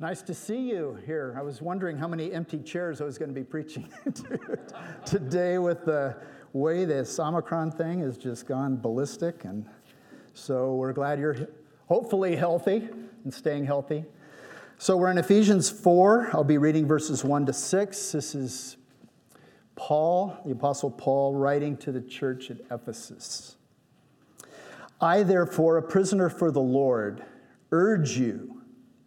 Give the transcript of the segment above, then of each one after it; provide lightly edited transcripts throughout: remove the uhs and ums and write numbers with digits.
Nice to see you here. I was wondering how many empty chairs I was going to be preaching to today with the way this Omicron thing has just gone ballistic. And so we're glad you're hopefully healthy and staying healthy. So we're in Ephesians 4. I'll be reading verses 1 to 6. This is Paul, the Apostle Paul, writing to the church at Ephesus. I, therefore, a prisoner for the Lord, urge you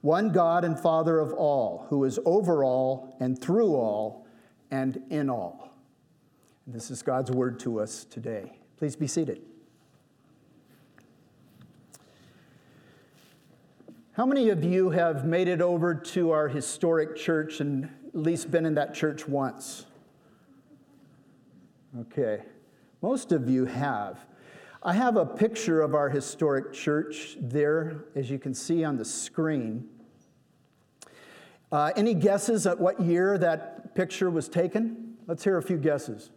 one God and Father of all, who is over all and through all and in all. And this is God's word to us today. Please be seated. How many of you have made it over to our historic church and at least been in that church once? Okay, most of you have. I have a picture of our historic church there, as you can see on the screen. Any guesses at what year that picture was taken? Let's hear a few guesses.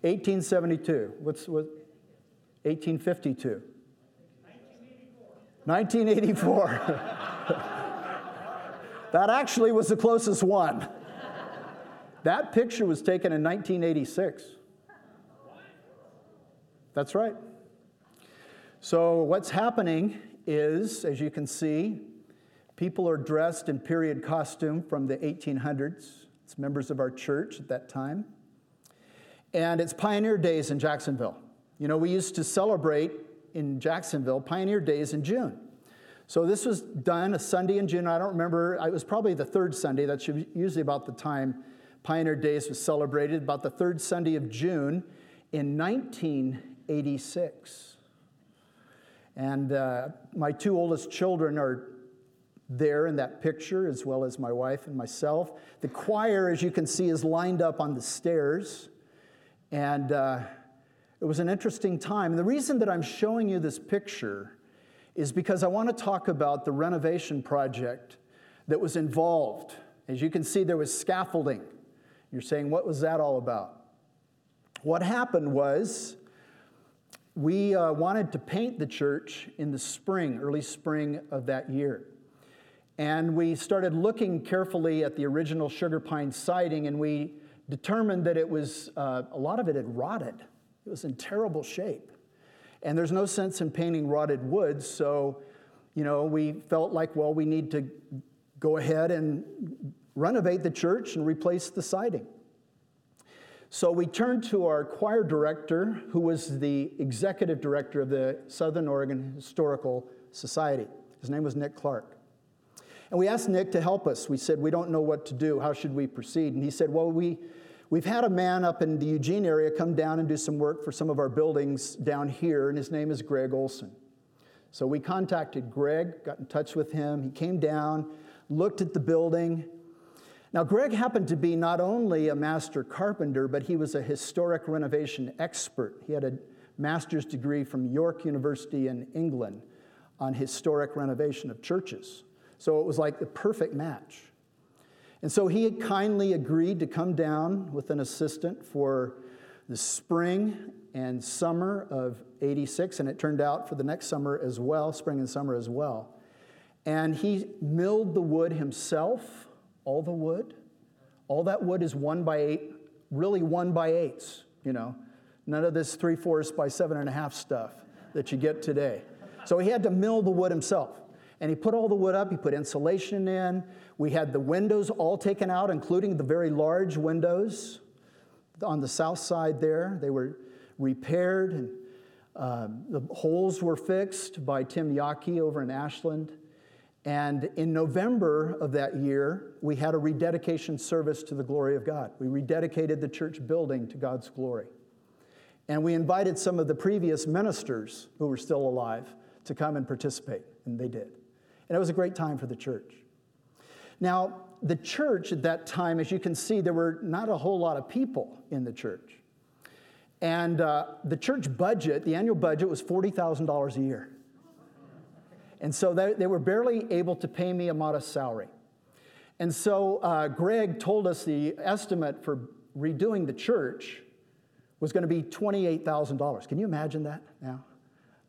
1872. 1852. 1984. 1984. That actually was the closest one. That picture was taken in 1986. That's right. So what's happening is, as you can see, people are dressed in period costume from the 1800s. It's members of our church at that time. And it's Pioneer Days in Jacksonville. You know, we used to celebrate in Jacksonville Pioneer Days in June. So this was done a Sunday in June. I don't remember. It was probably the third Sunday. That's usually about the time Pioneer Days was celebrated, about the third Sunday of June in 1986. And my two oldest children are there in that picture, as well as my wife and myself. The choir, as you can see, is lined up on the stairs. And it was an interesting time. And the reason that I'm showing you this picture is because I want to talk about the renovation project that was involved. As you can see, there was scaffolding. You're saying, what was that all about? What happened was, we wanted to paint the church in the spring, early spring of that year. And we started looking carefully at the original sugar pine siding, and we determined that it was, a lot of it had rotted. It was in terrible shape. And there's no sense in painting rotted wood, so, you know, we felt like, well, we need to go ahead and renovate the church and replace the siding. So we turned to our choir director, who was the executive director of the Southern Oregon Historical Society. His name was Nick Clark. And we asked Nick to help us. We said, we don't know what to do. How should we proceed? And he said, well, we've had a man up in the Eugene area come down and do some work for some of our buildings down here, and his name is Greg Olson. So we contacted Greg, got in touch with him. He came down, looked at the building. Now, Greg happened to be not only a master carpenter, but he was a historic renovation expert. He had a master's degree from York University in England on historic renovation of churches. So it was like the perfect match. And so he had kindly agreed to come down with an assistant for the spring and summer of 86, and it turned out for the next summer as well, spring and summer as well. And he milled the wood himself. All the wood, all that wood is 1 by 8, really 1 by 8s, you know. None of this 3/4 by 7.5 stuff that you get today. So he had to mill the wood himself. And he put all the wood up, he put insulation in. We had the windows all taken out, including the very large windows on the south side there. They were repaired, and the holes were fixed by Tim Yaki over in Ashland. And in November of that year, we had a rededication service to the glory of God. We rededicated the church building to God's glory. And we invited some of the previous ministers who were still alive to come and participate, and they did. And it was a great time for the church. Now, the church at that time, as you can see, there were not a whole lot of people in the church. And the church budget, the annual budget, was $40,000 a year. And so they were barely able to pay me a modest salary. And so Greg told us the estimate for redoing the church was going to be $28,000. Can you imagine that now?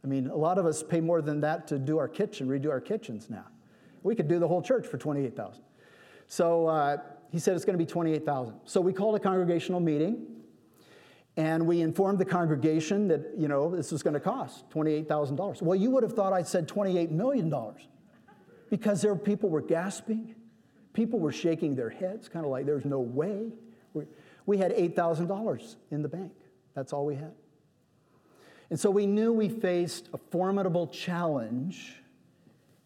I mean, a lot of us pay more than that to do our kitchen, redo our kitchens now. We could do the whole church for $28,000. So he said it's going to be $28,000. So we called a congregational meeting, and we informed the congregation that, you know, this was going to cost $28,000. Well, you would have thought I said $28 million because there were people were gasping. People were shaking their heads, kind of like there's no way. We had $8,000 in the bank. That's all we had. And so we knew we faced a formidable challenge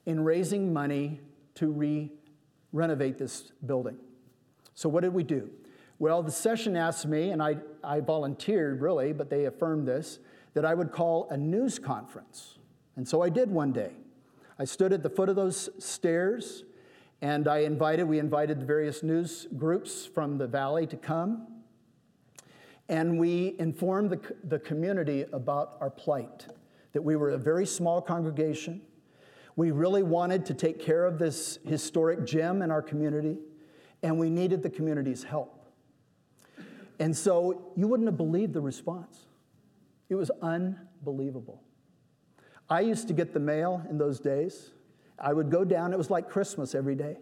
in raising money to renovate this building. So what did we do? Well, the session asked me, and I volunteered really, but they affirmed this, that I would call a news conference. And so I did one day. I stood at the foot of those stairs, and we invited the various news groups from the valley to come. And we informed the community about our plight, that we were a very small congregation. We really wanted to take care of this historic gem in our community, and we needed the community's help. And so you wouldn't have believed the response. It was unbelievable. I used to get the mail in those days. I would go down. It was like Christmas every day.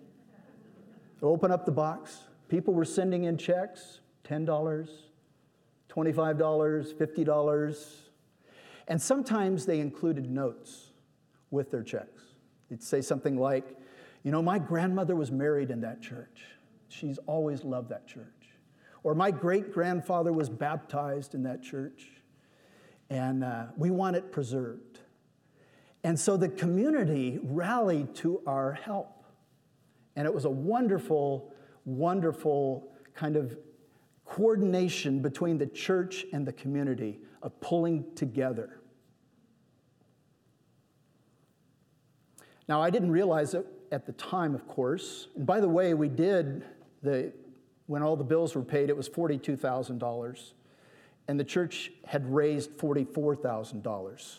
Open up the box. People were sending in checks, $10, $25, $50. And sometimes they included notes with their checks. It'd say something like, you know, my grandmother was married in that church. She's always loved that church. Or my great-grandfather was baptized in that church, and we want it preserved. And so the community rallied to our help. And it was a wonderful, wonderful kind of coordination between the church and the community of pulling together. Now, I didn't realize it at the time, of course. And by the way, we did when all the bills were paid, it was $42,000, and the church had raised $44,000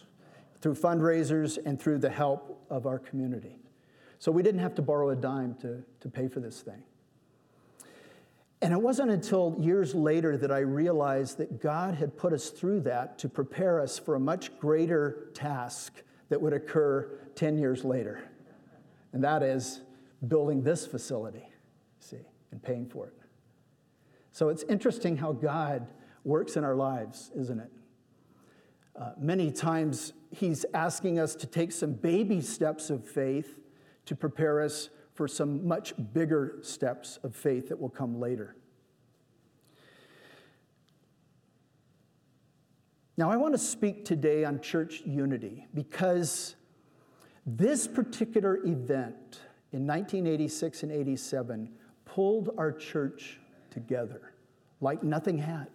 through fundraisers and through the help of our community. So we didn't have to borrow a dime to pay for this thing. And it wasn't until years later that I realized that God had put us through that to prepare us for a much greater task that would occur 10 years later, and that is building this facility, see, and paying for it. So it's interesting how God works in our lives, isn't it? Many times he's asking us to take some baby steps of faith to prepare us for some much bigger steps of faith that will come later. Now, I want to speak today on church unity because this particular event in 1986 and 87 pulled our church together like nothing had.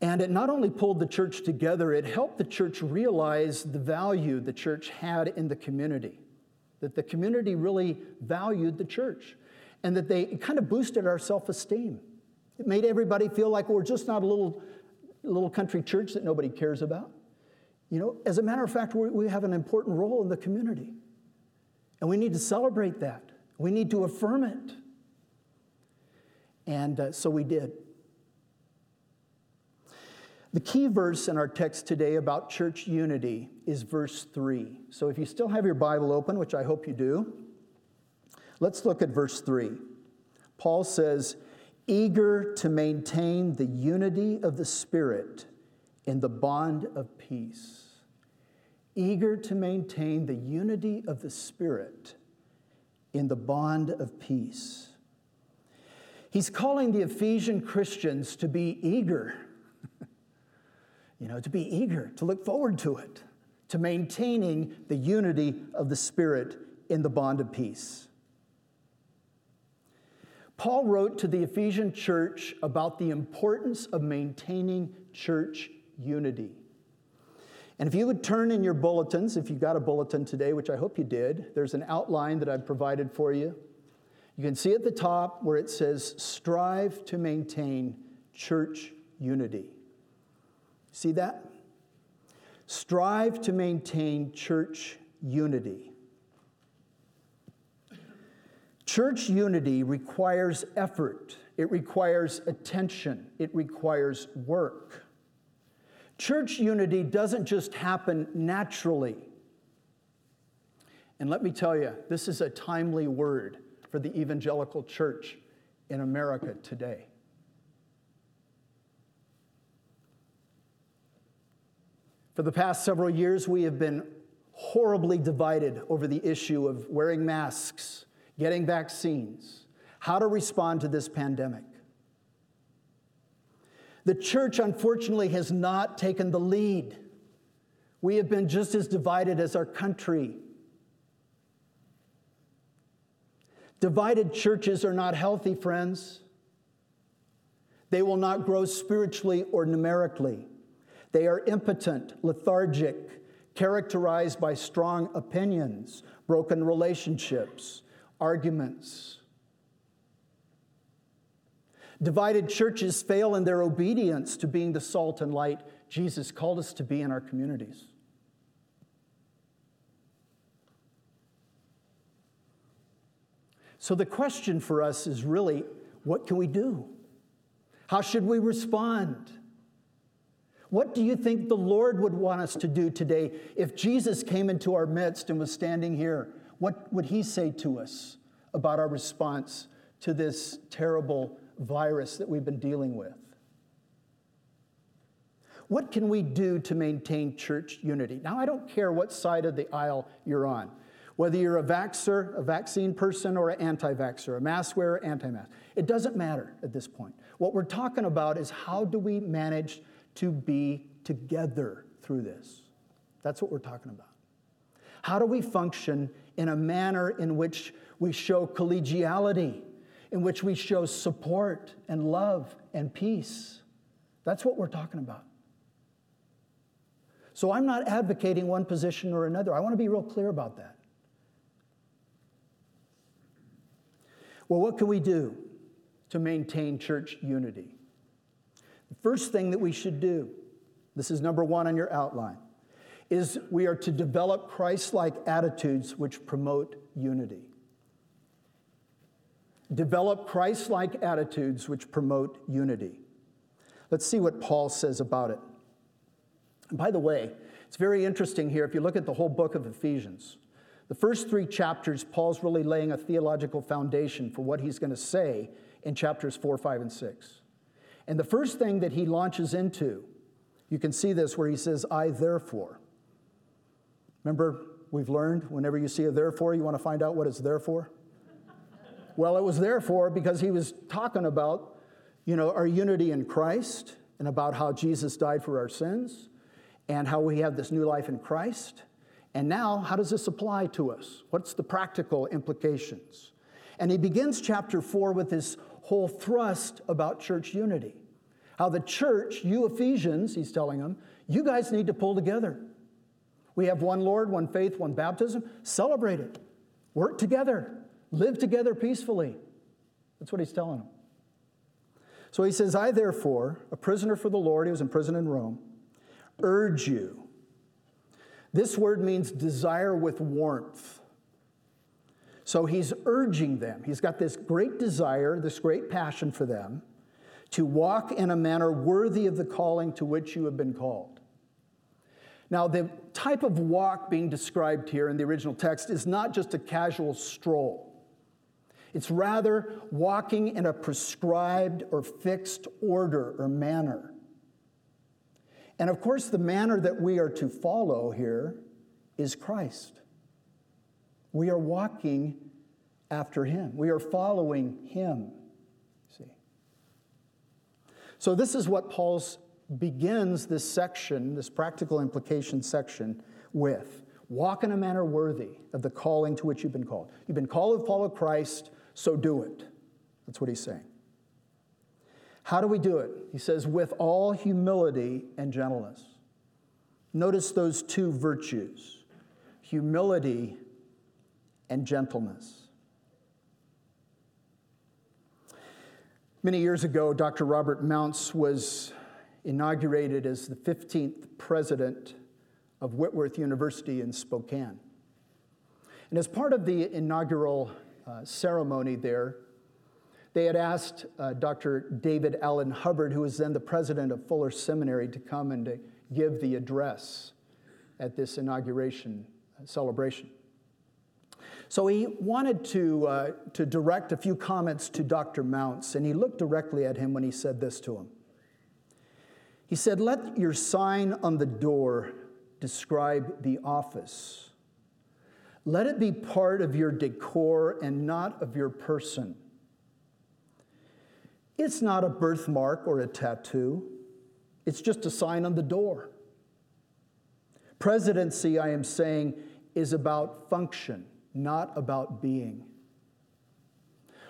And it not only pulled the church together, it helped the church realize the value the church had in the community, that the community really valued the church, and that it kind of boosted our self-esteem. It made everybody feel like we're just not a little country church that nobody cares about. You know, as a matter of fact, we have an important role in the community, and we need to celebrate that. We need to affirm it. And so we did. The key verse in our text today about church unity is verse 3. So if you still have your Bible open, which I hope you do, let's look at verse 3. Paul says, eager to maintain the unity of the Spirit in the bond of peace. Eager to maintain the unity of the Spirit in the bond of peace. He's calling the Ephesian Christians to be eager. You know, to be eager, to look forward to it, to maintaining the unity of the Spirit in the bond of peace. Paul wrote to the Ephesian church about the importance of maintaining church unity. And if you would turn in your bulletins, if you got a bulletin today, which I hope you did, there's an outline that I've provided for you. You can see at the top where it says, strive to maintain church unity. See that? Strive to maintain church unity. Church unity requires effort. It requires attention. It requires work. Church unity doesn't just happen naturally. And let me tell you, this is a timely word for the evangelical church in America today. For the past several years, we have been horribly divided over the issue of wearing masks, getting vaccines, how to respond to this pandemic. The church, unfortunately, has not taken the lead. We have been just as divided as our country. Divided churches are not healthy, friends. They will not grow spiritually or numerically. They are impotent, lethargic, characterized by strong opinions, broken relationships, arguments. Divided churches fail in their obedience to being the salt and light Jesus called us to be in our communities. So the question for us is really, what can we do? How should we respond? What do you think the Lord would want us to do today? If Jesus came into our midst and was standing here, what would he say to us about our response to this terrible virus that we've been dealing with? What can we do to maintain church unity? Now, I don't care what side of the aisle you're on, whether you're a vaxxer, a vaccine person, or an anti-vaxxer, a mask wearer, anti-mask. It doesn't matter at this point. What we're talking about is how do we manage to be together through this. That's what we're talking about. How do we function in a manner in which we show collegiality, in which we show support and love and peace? That's what we're talking about. So I'm not advocating one position or another. I want to be real clear about that. Well, what can we do to maintain church unity? The first thing that we should do, this is number one on your outline, is we are to develop Christ-like attitudes which promote unity. Develop Christ-like attitudes which promote unity. Let's see what Paul says about it. And by the way, it's very interesting here if you look at the whole book of Ephesians. The first three chapters, Paul's really laying a theological foundation for what he's going to say in chapters 4, 5, and 6. And the first thing that he launches into, you can see this where he says, I therefore. Remember, we've learned whenever you see a therefore, you want to find out what it's there for? Well, it was therefore because he was talking about, our unity in Christ and about how Jesus died for our sins and how we have this new life in Christ. And now, how does this apply to us? What's the practical implications? And he begins chapter 4 with this whole thrust about church unity. How the church, you Ephesians, he's telling them, you guys need to pull together. We have one Lord, one faith, one baptism. Celebrate it. Work together. Live together peacefully. That's what he's telling them. So he says, I therefore, a prisoner for the Lord, he was in prison in Rome, urge you. This word means desire with warmth. So he's urging them. He's got this great desire, this great passion for them to walk in a manner worthy of the calling to which you have been called. Now, the type of walk being described here in the original text is not just a casual stroll. It's rather walking in a prescribed or fixed order or manner. And of course, the manner that we are to follow here is Christ. We are walking after him. We are following him. See? So this is what Paul begins this section, this practical implication section, with. Walk in a manner worthy of the calling to which you've been called. You've been called to follow Christ, so do it. That's what he's saying. How do we do it? He says, with all humility and gentleness. Notice those two virtues, humility and gentleness. Many years ago, Dr. Robert Mounts was inaugurated as the 15th president of Whitworth University in Spokane. And as part of the inaugural ceremony there, they had asked Dr. David Allen Hubbard, who was then the president of Fuller Seminary, to come and to give the address at this inauguration celebration. So he wanted to direct a few comments to Dr. Mounts, and he looked directly at him when he said this to him. He said, "Let your sign on the door describe the office. Let it be part of your decor and not of your person. It's not a birthmark or a tattoo. It's just a sign on the door. Presidency, I am saying, is about function, not about being.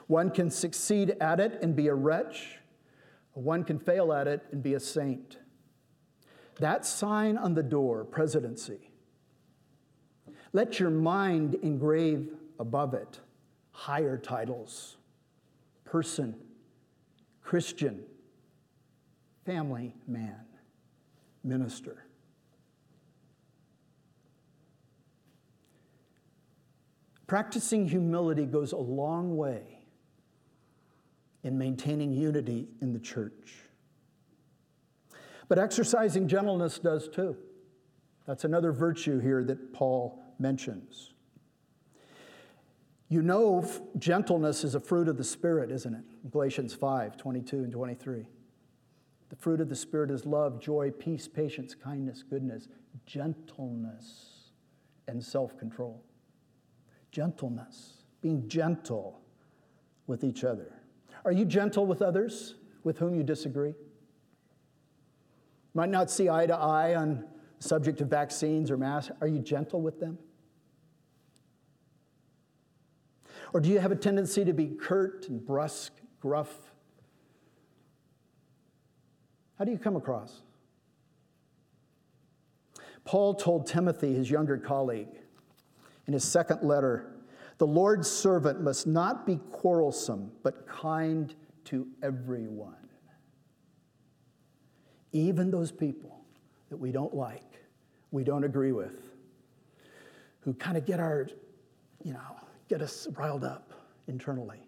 One can succeed at it and be a wretch. One can fail at it and be a saint. That sign on the door, presidency. Let your mind engrave above it higher titles, person, Christian, family, man, minister." Practicing humility goes a long way in maintaining unity in the church. But exercising gentleness does too. That's another virtue here that Paul mentions. You know, gentleness is a fruit of the Spirit, isn't it? Galatians 5:22 and 23. The fruit of the Spirit is love, joy, peace, patience, kindness, goodness, gentleness, and self-control. Gentleness, being gentle with each other. Are you gentle with others with whom you disagree? Might not see eye to eye on the subject of vaccines or masks. Are you gentle with them? Or do you have a tendency to be curt and brusque, gruff? How do you come across? Paul told Timothy, his younger colleague, in his second letter, "The Lord's servant must not be quarrelsome, but kind to everyone." Even those people that we don't like, we don't agree with, who kind of get us riled up internally.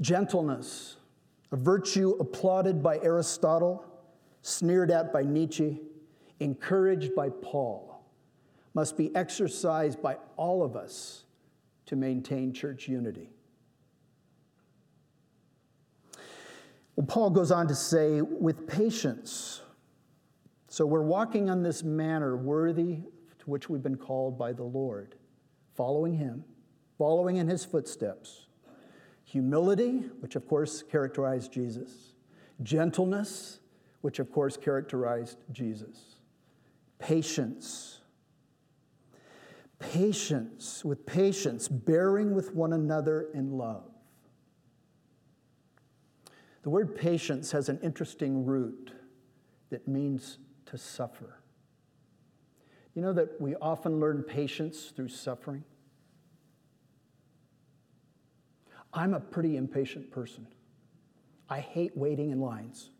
Gentleness, a virtue applauded by Aristotle, sneered at by Nietzsche, encouraged by Paul, must be exercised by all of us to maintain church unity. Well, Paul goes on to say, with patience. So we're walking on this manner worthy to which we've been called by the Lord, following him, following in his footsteps. Humility, which of course characterized Jesus. Gentleness, which of course characterized Jesus. Patience. Patience, with patience, bearing with one another in love. The word patience has an interesting root that means to suffer. You know that we often learn patience through suffering? I'm a pretty impatient person. I hate waiting in lines.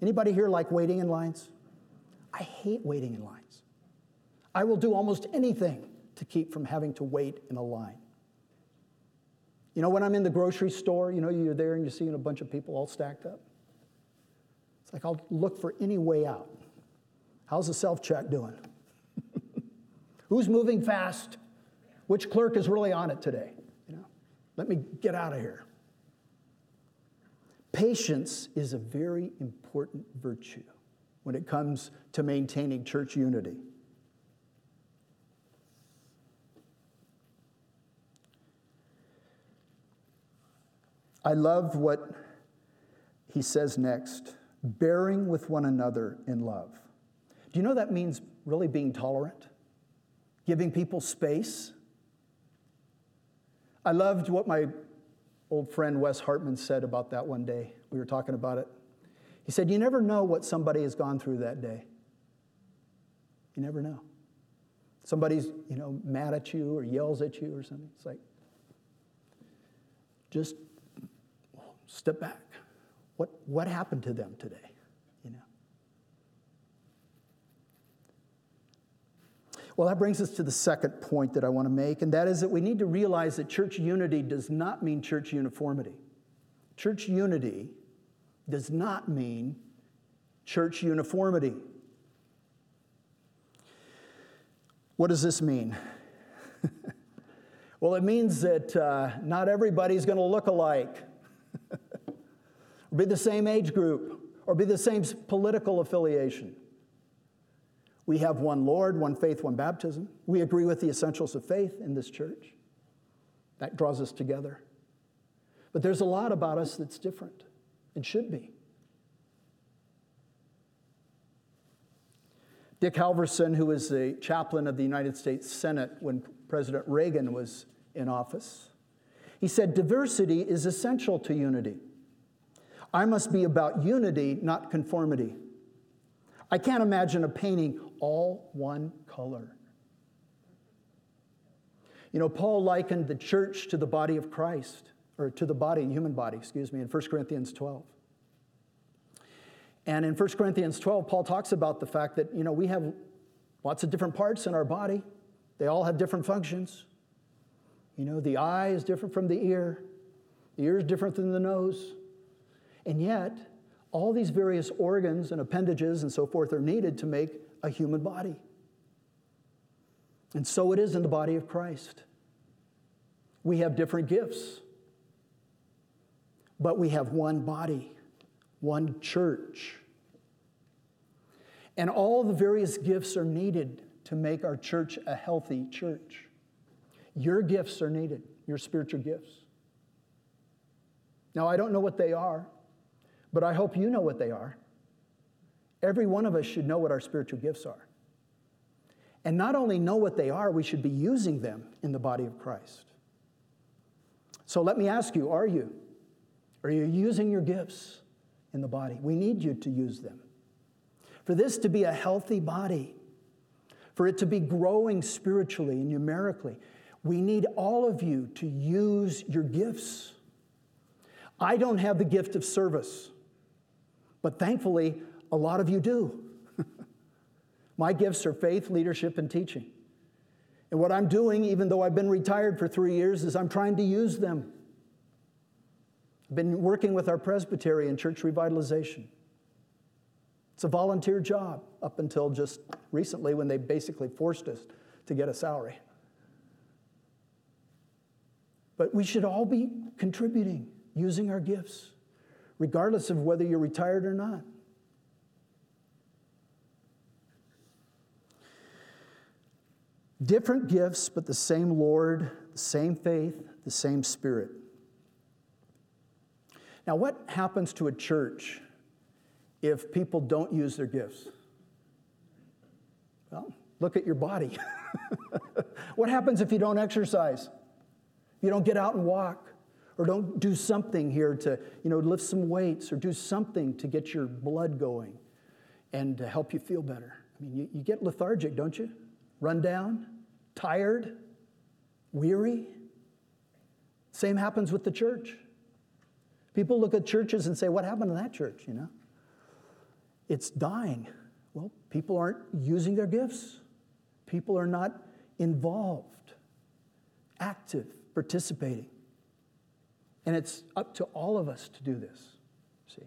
Anybody here like waiting in lines? I hate waiting in lines. I will do almost anything to keep from having to wait in a line. You know, when I'm in the grocery store, you know, you're there and you're seeing a bunch of people all stacked up. It's like I'll look for any way out. How's the self-check doing? Who's moving fast? Which clerk is really on it today? You know, let me get out of here. Patience is a very important virtue when it comes to maintaining church unity. I love what he says next, bearing with one another in love. Do you know that means really being tolerant? Giving people space? I loved what my old friend Wes Hartman said about that one day. We were talking about it. He said, you never know what somebody has gone through that day. You never know. Somebody's, you know, mad at you or yells at you or something. It's like, just step back. What happened to them today? You know. Well, that brings us to the second point that I want to make, and that is that we need to realize that church unity does not mean church uniformity. Church unity does not mean church uniformity. What does this mean? Well, it means that not everybody's going to look alike, or be the same age group, or be the same political affiliation. We have one Lord, one faith, one baptism. We agree with the essentials of faith in this church. That draws us together. But there's a lot about us that's different and should be. Dick Halverson, who was the chaplain of the United States Senate when President Reagan was in office, he said, diversity is essential to unity. I must be about unity, not conformity. I can't imagine a painting all one color. You know, Paul likened the church to the body of Christ, or to the body, human body, excuse me, in 1 Corinthians 12. And in 1 Corinthians 12, Paul talks about the fact that, you know, we have lots of different parts in our body. They all have different functions. You know, the eye is different from the ear. The ear is different than the nose. And yet, all these various organs and appendages and so forth are needed to make a human body. And so it is in the body of Christ. We have different gifts, but we have one body. One church. And all the various gifts are needed to make our church a healthy church. Your gifts are needed, your spiritual gifts. Now, I don't know what they are, but I hope you know what they are. Every one of us should know what our spiritual gifts are. And not only know what they are, we should be using them in the body of Christ. So let me ask you, are you? Are you using your gifts in the body? We need you to use them. For this to be a healthy body, for it to be growing spiritually and numerically, we need all of you to use your gifts. I don't have the gift of service, but thankfully, a lot of you do. My gifts are faith, leadership, and teaching. And what I'm doing, even though I've been retired for 3 years, is I'm trying to use them. Been working with our presbytery in church revitalization. It's a volunteer job up until just recently when they basically forced us to get a salary. But we should all be contributing, using our gifts, regardless of whether you're retired or not. Different gifts, but the same Lord, the same faith, the same Spirit. Now, what happens to a church if people don't use their gifts? Well, look at your body. What happens if you don't exercise? You don't get out and walk, or don't do something here to, you know, lift some weights or do something to get your blood going and to help you feel better. I mean, you get lethargic, don't you? Run down, tired, weary. Same happens with the church. People look at churches and say, what happened to that church, you know? It's dying. Well, people aren't using their gifts. People are not involved, active, participating. And it's up to all of us to do this, see?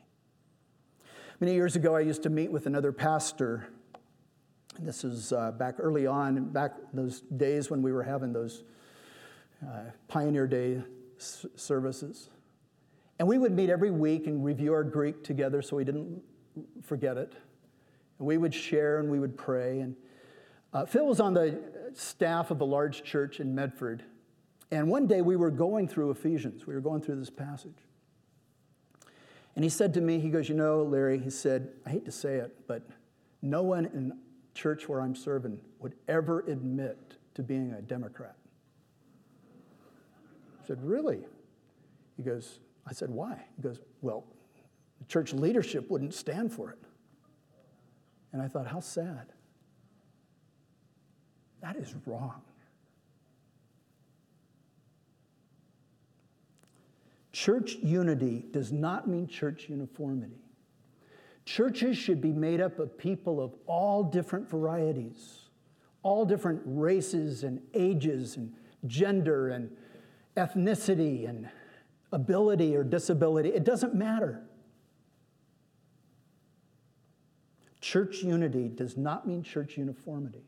Many years ago, I used to meet with another pastor. This was back early on, back those days when we were having those Pioneer Day services. And we would meet every week and review our Greek together so we didn't forget it. And we would share and we would pray. And Phil was on the staff of a large church in Medford. And one day we were going through Ephesians. We were going through this passage. And he said to me, he goes, you know, Larry, he said, I hate to say it, but no one in church where I'm serving would ever admit to being a Democrat. I said, really? He goes, I said, why? He goes, well, The church leadership wouldn't stand for it. And I thought, how sad. That is wrong. Church unity does not mean church uniformity. Churches should be made up of people of all different varieties, all different races and ages and gender and ethnicity and ability or disability. It doesn't matter. Church unity does not mean church uniformity.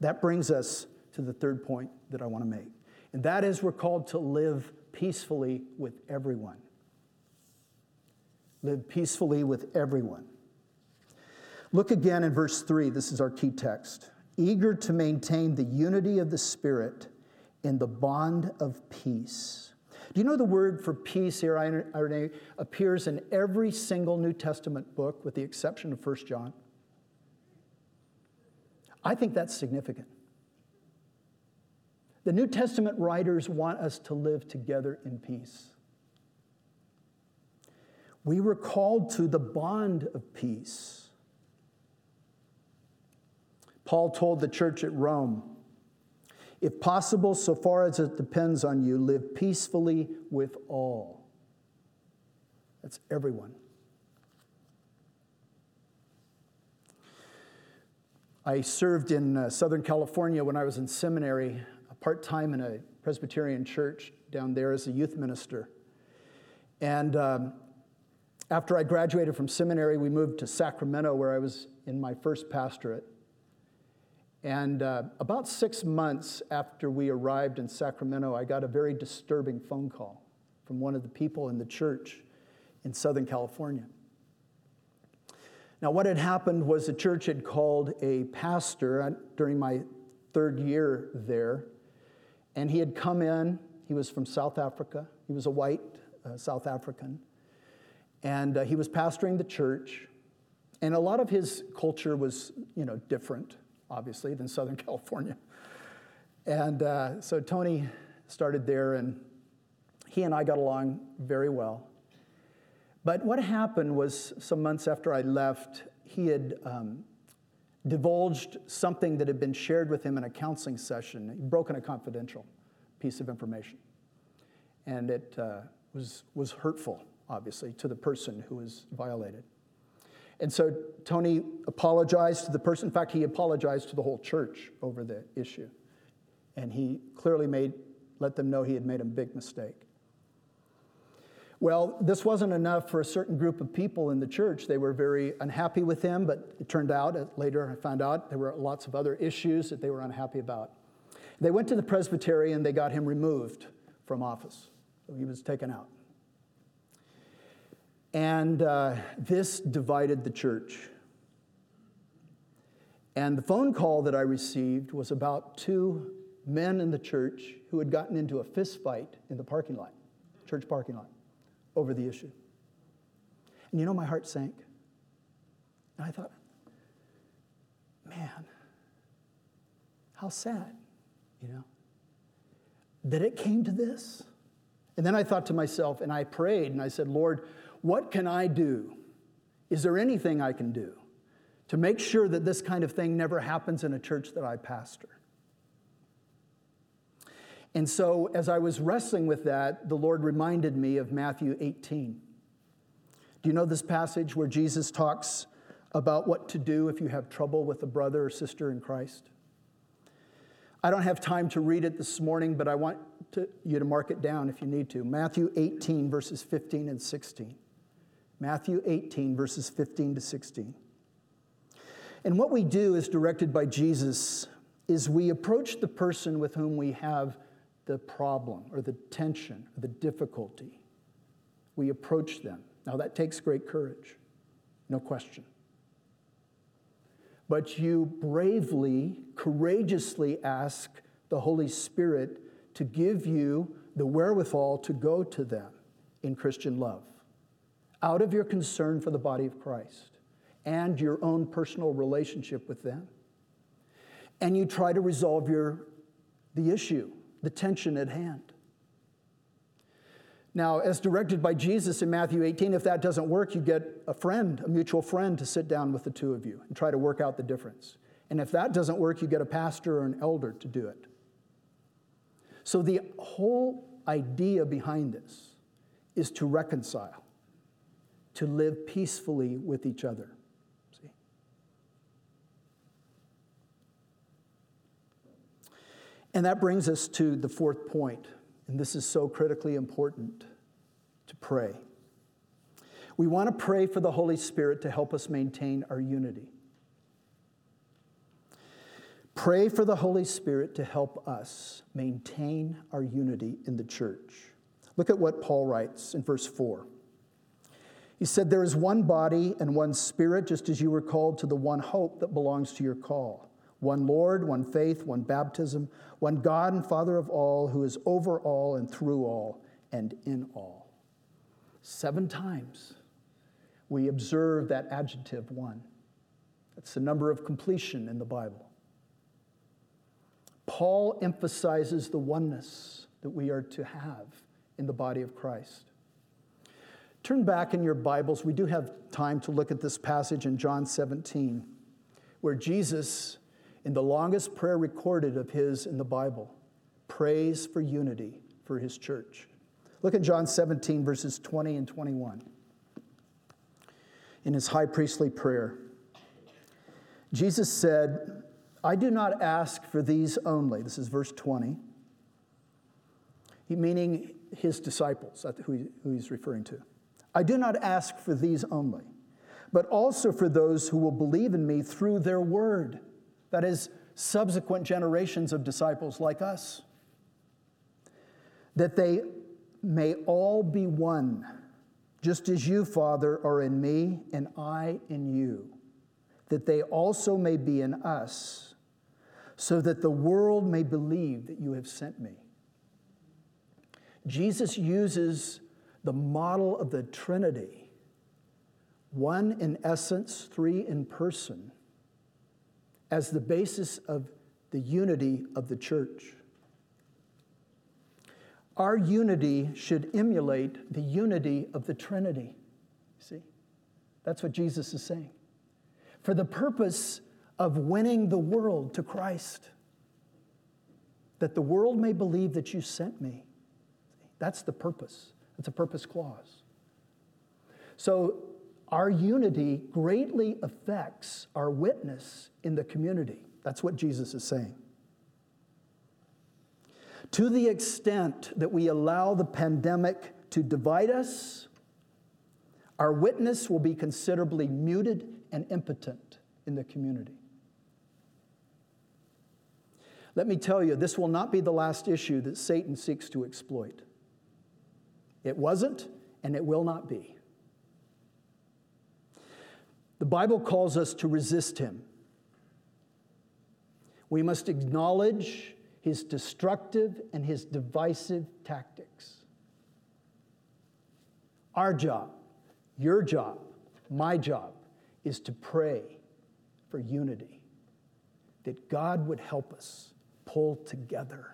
That brings us to the third point that I want to make, and that is we're called to live peacefully with everyone. Live peacefully with everyone. Look again in verse 3. This is our key text. Eager to maintain the unity of the Spirit in the bond of peace. Do you know the word for peace here appears in every single New Testament book with the exception of 1 John? I think that's significant. The New Testament writers want us to live together in peace. We were called to the bond of peace. Paul told the church at Rome, if possible, so far as it depends on you, live peacefully with all. That's everyone. I served in Southern California when I was in seminary, part-time in a Presbyterian church down there as a youth minister. And after I graduated from seminary, we moved to Sacramento, where I was in my first pastorate. And about 6 months after we arrived in Sacramento, I got a very disturbing phone call from one of the people in the church in Southern California. Now, what had happened was the church had called a pastor during my third year there, and he had come in. He was from South Africa. He was a white South African. And he was pastoring the church, and a lot of his culture was, different, obviously, than Southern California. And so Tony started there, and he and I got along very well. But what happened was, some months after I left, he had divulged something that had been shared with him in a counseling session. He'd broken a confidential piece of information, and it was hurtful, obviously, to the person who was violated. And so Tony apologized to the person. In fact, he apologized to the whole church over the issue. And he clearly let them know he had made a big mistake. Well, this wasn't enough for a certain group of people in the church. They were very unhappy with him, but it turned out, later I found out, there were lots of other issues that they were unhappy about. They went to the presbytery and they got him removed from office. So he was taken out. And this divided the church. And the phone call that I received was about two men in the church who had gotten into a fist fight in the parking lot, church parking lot, over the issue. And my heart sank. And I thought, man, how sad, that it came to this. And then I thought to myself, and I prayed, and I said, Lord, what can I do? Is there anything I can do to make sure that this kind of thing never happens in a church that I pastor? And so as I was wrestling with that, the Lord reminded me of Matthew 18. Do you know this passage where Jesus talks about what to do if you have trouble with a brother or sister in Christ? I don't have time to read it this morning, but I want you to mark it down if you need to. Matthew 18, verses 15 and 16. Matthew 18, verses 15 to 16. And what we do as directed by Jesus is we approach the person with whom we have the problem or the tension or the difficulty. We approach them. Now, that takes great courage, no question. But you bravely, courageously ask the Holy Spirit to give you the wherewithal to go to them in Christian love, out of your concern for the body of Christ and your own personal relationship with them. And you try to resolve the issue, the tension at hand. Now, as directed by Jesus in Matthew 18, if that doesn't work, you get a friend, a mutual friend, to sit down with the two of you and try to work out the difference. And if that doesn't work, you get a pastor or an elder to do it. So the whole idea behind this is to reconcile, to live peacefully with each other. See? And that brings us to the fourth point. And this is so critically important, to pray. We want to pray for the Holy Spirit to help us maintain our unity. Pray for the Holy Spirit to help us maintain our unity in the church. Look at what Paul writes in verse 4. He said, "There is one body and one Spirit, just as you were called to the one hope that belongs to your call. One Lord, one faith, one baptism, one God and Father of all, who is over all and through all and in all." 7 times we observe that adjective one. That's the number of completion in the Bible. Paul emphasizes the oneness that we are to have in the body of Christ. Turn back in your Bibles. We do have time to look at this passage in John 17, where Jesus, in the longest prayer recorded of his in the Bible, prays for unity for his church. Look at John 17, verses 20 and 21. In his high priestly prayer, Jesus said, "I do not ask for these only." This is verse 20. Meaning his disciples, that's who he's referring to. "I do not ask for these only, but also for those who will believe in me through their word." That is, subsequent generations of disciples like us. "That they may all be one, just as you, Father, are in me and I in you. That they also may be in us, so that the world may believe that you have sent me." Jesus uses the model of the Trinity, one in essence, three in person, as the basis of the unity of the church. Our unity should emulate the unity of the Trinity. See? That's what Jesus is saying. For the purpose of winning the world to Christ, that the world may believe that you sent me. That's the purpose. That's a purpose clause. So our unity greatly affects our witness in the community. That's what Jesus is saying. To the extent that we allow the pandemic to divide us, our witness will be considerably muted and impotent in the community. Let me tell you, this will not be the last issue that Satan seeks to exploit. It wasn't, and it will not be. The Bible calls us to resist him. We must acknowledge his destructive and his divisive tactics. Our job, your job, my job, is to pray for unity, that God would help us pull together.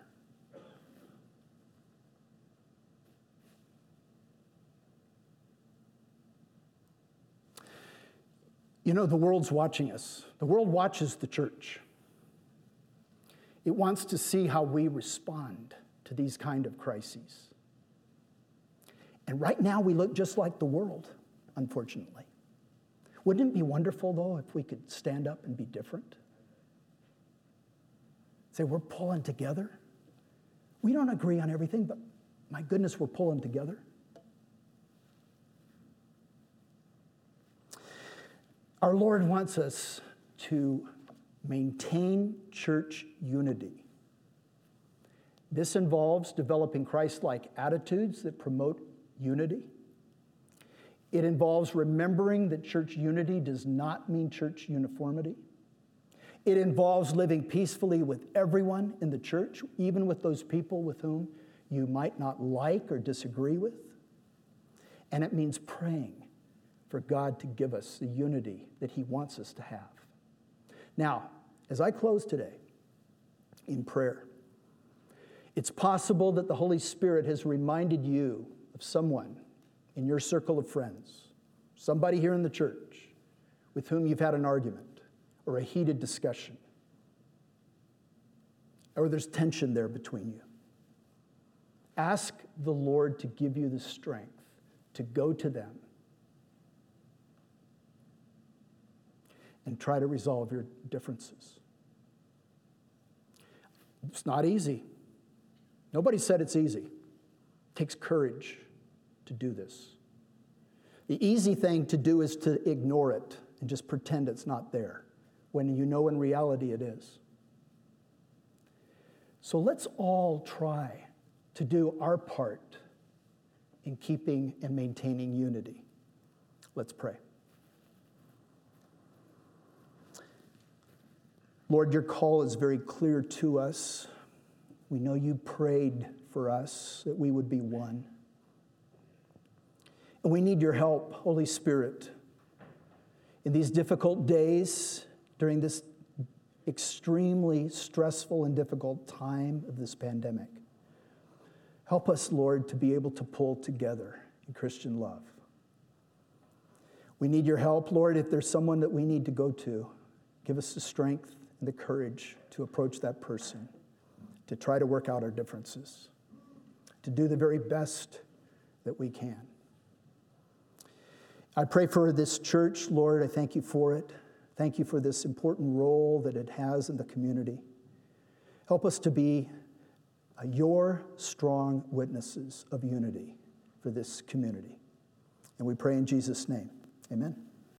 You know, the world's watching us. The world watches the church. It wants to see how we respond to these kind of crises. And right now, we look just like the world, unfortunately. Wouldn't it be wonderful, though, if we could stand up and be different? Say, we're pulling together. We don't agree on everything, but my goodness, we're pulling together. Our Lord wants us to maintain church unity. This involves developing Christ-like attitudes that promote unity. It involves remembering that church unity does not mean church uniformity. It involves living peacefully with everyone in the church, even with those people with whom you might not like or disagree with. And it means praying for God to give us the unity that he wants us to have. Now, as I close today in prayer, it's possible that the Holy Spirit has reminded you of someone in your circle of friends, somebody here in the church with whom you've had an argument or a heated discussion, or there's tension there between you. Ask the Lord to give you the strength to go to them and try to resolve your differences. It's not easy. Nobody said it's easy. It takes courage to do this. The easy thing to do is to ignore it and just pretend it's not there, when you know in reality it is. So let's all try to do our part in keeping and maintaining unity. Let's pray. Lord, your call is very clear to us. We know you prayed for us that we would be one. And we need your help, Holy Spirit. In these difficult days, during this extremely stressful and difficult time of this pandemic, help us, Lord, to be able to pull together in Christian love. We need your help, Lord, if there's someone that we need to go to. Give us the strength and the courage to approach that person, to try to work out our differences, to do the very best that we can. I pray for this church, Lord. I thank you for it. Thank you for this important role that it has in the community. Help us to be your strong witnesses of unity for this community. And we pray in Jesus' name. Amen.